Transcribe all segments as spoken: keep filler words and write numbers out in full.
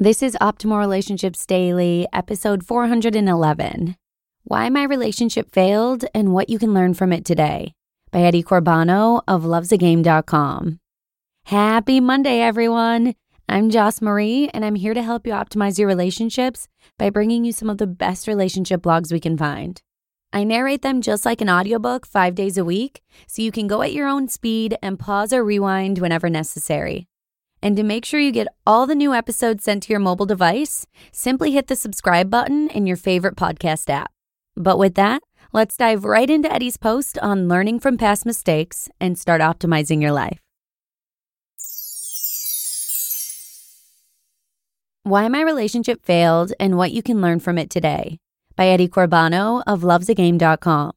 This is Optimal Relationships Daily, episode four hundred eleven. Why My Relationship Failed and What You Can Learn From It Today by Eddie Corbano of loves a game dot com. Happy Monday, everyone. I'm Joss Marie, and I'm here to help you optimize your relationships by bringing you some of the best relationship blogs we can find. I narrate them just like an audiobook five days a week, so you can go at your own speed and pause or rewind whenever necessary. And to make sure you get all the new episodes sent to your mobile device, simply hit the subscribe button in your favorite podcast app. But with that, let's dive right into Eddie's post on learning from past mistakes and start optimizing your life. Why My Relationship Failed and What You Can Learn From It Today by Eddie Corbano of loves a game dot com.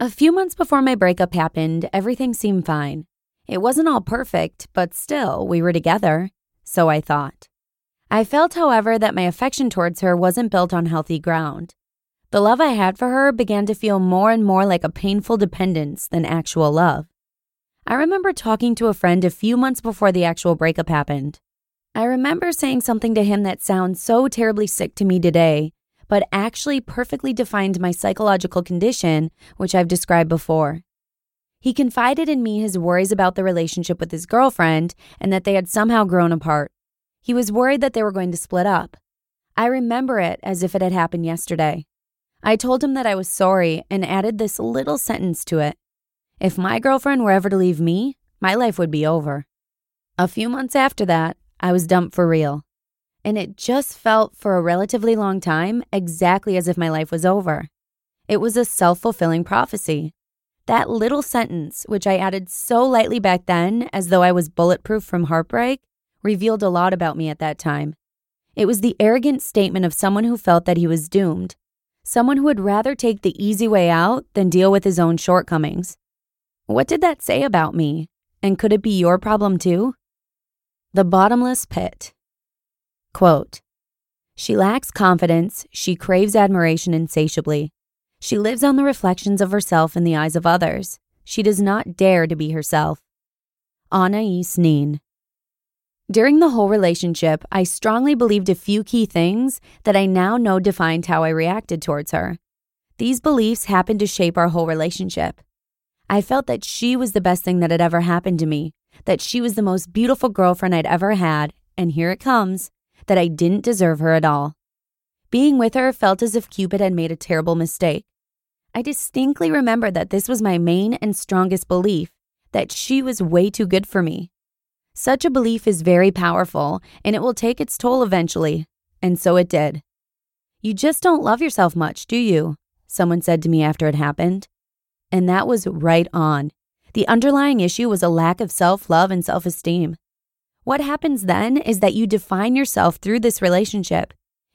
A few months before my breakup happened, everything seemed fine. It wasn't all perfect, but still, we were together, so I thought. I felt, however, that my affection towards her wasn't built on healthy ground. The love I had for her began to feel more and more like a painful dependence than actual love. I remember talking to a friend a few months before the actual breakup happened. I remember saying something to him that sounds so terribly sick to me today, but actually perfectly defined my psychological condition, which I've described before. He confided in me his worries about the relationship with his girlfriend and that they had somehow grown apart. He was worried that they were going to split up. I remember it as if it had happened yesterday. I told him that I was sorry and added this little sentence to it. If my girlfriend were ever to leave me, my life would be over. A few months after that, I was dumped for real. And it just felt for a relatively long time exactly as if my life was over. It was a self-fulfilling prophecy. That little sentence, which I added so lightly back then as though I was bulletproof from heartbreak, revealed a lot about me at that time. It was the arrogant statement of someone who felt that he was doomed, someone who would rather take the easy way out than deal with his own shortcomings. What did that say about me? And could it be your problem too? The bottomless pit. Quote, she lacks confidence, she craves admiration insatiably. She lives on the reflections of herself in the eyes of others. She does not dare to be herself. Anaïs Nin. During the whole relationship, I strongly believed a few key things that I now know defined how I reacted towards her. These beliefs happened to shape our whole relationship. I felt that she was the best thing that had ever happened to me, that she was the most beautiful girlfriend I'd ever had, and here it comes, that I didn't deserve her at all. Being with her felt as if Cupid had made a terrible mistake. I distinctly remember that this was my main and strongest belief, that she was way too good for me. Such a belief is very powerful, and it will take its toll eventually, and so it did. You just don't love yourself much, do you? Someone said to me after it happened. And that was right on. The underlying issue was a lack of self-love and self-esteem. What happens then is that you define yourself through this relationship.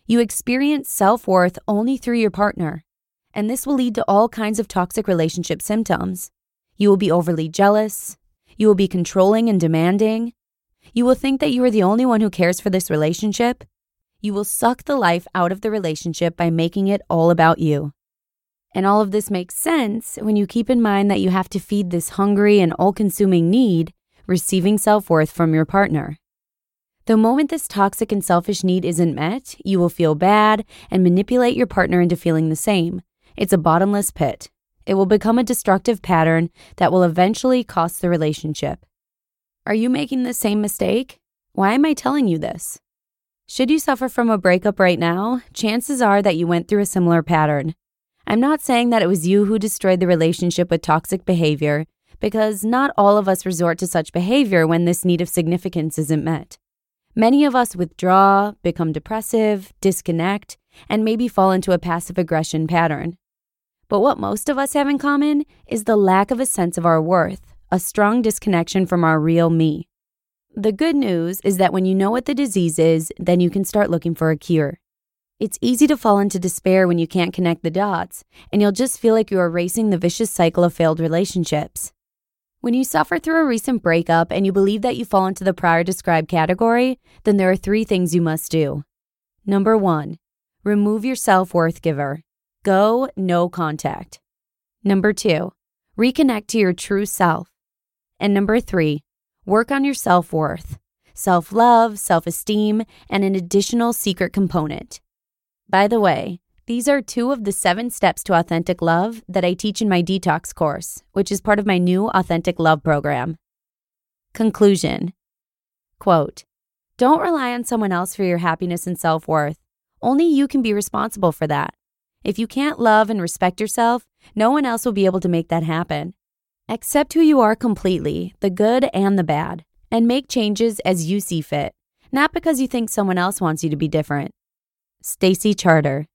You experience self-worth only through your partner. And this will lead to all kinds of toxic relationship symptoms. You will be overly jealous. You will be controlling and demanding. You will think that you are the only one who cares for this relationship. You will suck the life out of the relationship by making it all about you. And all of this makes sense when you keep in mind that you have to feed this hungry and all-consuming need, receiving self-worth from your partner. The moment this toxic and selfish need isn't met, you will feel bad and manipulate your partner into feeling the same. It's a bottomless pit. It will become a destructive pattern that will eventually cost the relationship. Are you making the same mistake? Why am I telling you this? Should you suffer from a breakup right now, chances are that you went through a similar pattern. I'm not saying that it was you who destroyed the relationship with toxic behavior, because not all of us resort to such behavior when this need of significance isn't met. Many of us withdraw, become depressive, disconnect, and maybe fall into a passive aggression pattern. But what most of us have in common is the lack of a sense of our worth, a strong disconnection from our real me. The good news is that when you know what the disease is, then you can start looking for a cure. It's easy to fall into despair when you can't connect the dots, and you'll just feel like you are racing the vicious cycle of failed relationships. When you suffer through a recent breakup and you believe that you fall into the prior described category, then there are three things you must do. Number one, remove your self-worth giver. Go no contact. Number two, reconnect to your true self. And number three, work on your self-worth, self-love, self-esteem, and an additional secret component. By the way, these are two of the seven steps to authentic love that I teach in my detox course, which is part of my new Authentic Love program. Conclusion. Quote, don't rely on someone else for your happiness and self-worth. Only you can be responsible for that. If you can't love and respect yourself, no one else will be able to make that happen. Accept who you are completely, the good and the bad, and make changes as you see fit, not because you think someone else wants you to be different. Stacy Charter.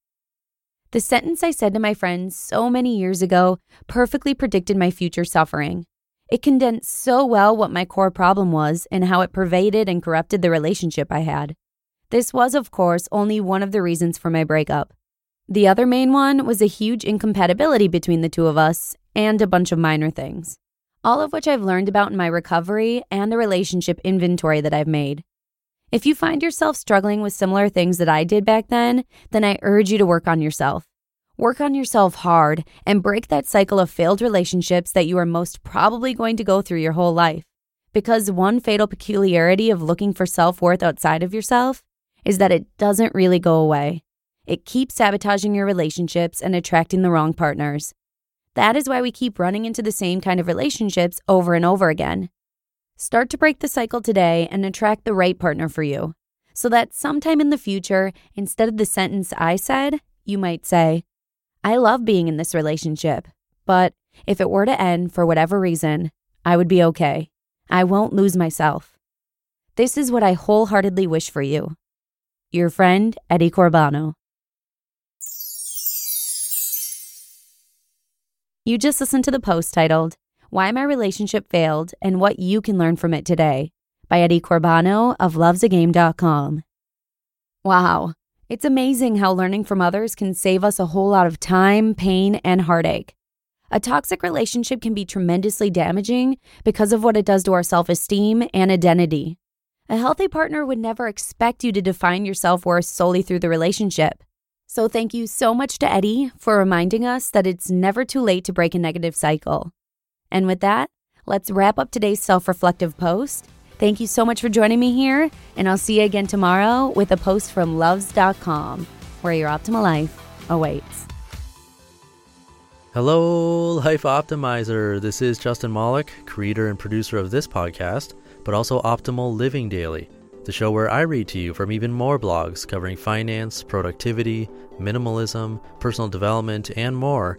The sentence I said to my friends so many years ago perfectly predicted my future suffering. It condensed so well what my core problem was and how it pervaded and corrupted the relationship I had. This was, of course, only one of the reasons for my breakup. The other main one was a huge incompatibility between the two of us and a bunch of minor things, all of which I've learned about in my recovery and the relationship inventory that I've made. If you find yourself struggling with similar things that I did back then, then I urge you to work on yourself. Work on yourself hard and break that cycle of failed relationships that you are most probably going to go through your whole life. Because one fatal peculiarity of looking for self-worth outside of yourself is that it doesn't really go away. It keeps sabotaging your relationships and attracting the wrong partners. That is why we keep running into the same kind of relationships over and over again. Start to break the cycle today and attract the right partner for you, so that sometime in the future, instead of the sentence I said, you might say, I love being in this relationship, but if it were to end for whatever reason, I would be okay. I won't lose myself. This is what I wholeheartedly wish for you. Your friend, Eddie Corbano. You just listened to the post titled, Why My Relationship Failed and What You Can Learn From It Today by Eddie Corbano of loves a game dot com. Wow, it's amazing how learning from others can save us a whole lot of time, pain, and heartache. A toxic relationship can be tremendously damaging because of what it does to our self-esteem and identity. A healthy partner would never expect you to define your self-worth solely through the relationship. So thank you so much to Eddie for reminding us that it's never too late to break a negative cycle. And with that, let's wrap up today's self-reflective post. Thank you so much for joining me here, and I'll see you again tomorrow with a post from loves dot com, where your optimal life awaits. Hello, Life Optimizer. This is Justin Mollick, creator and producer of this podcast, but also Optimal Living Daily, the show where I read to you from even more blogs covering finance, productivity, minimalism, personal development, and more,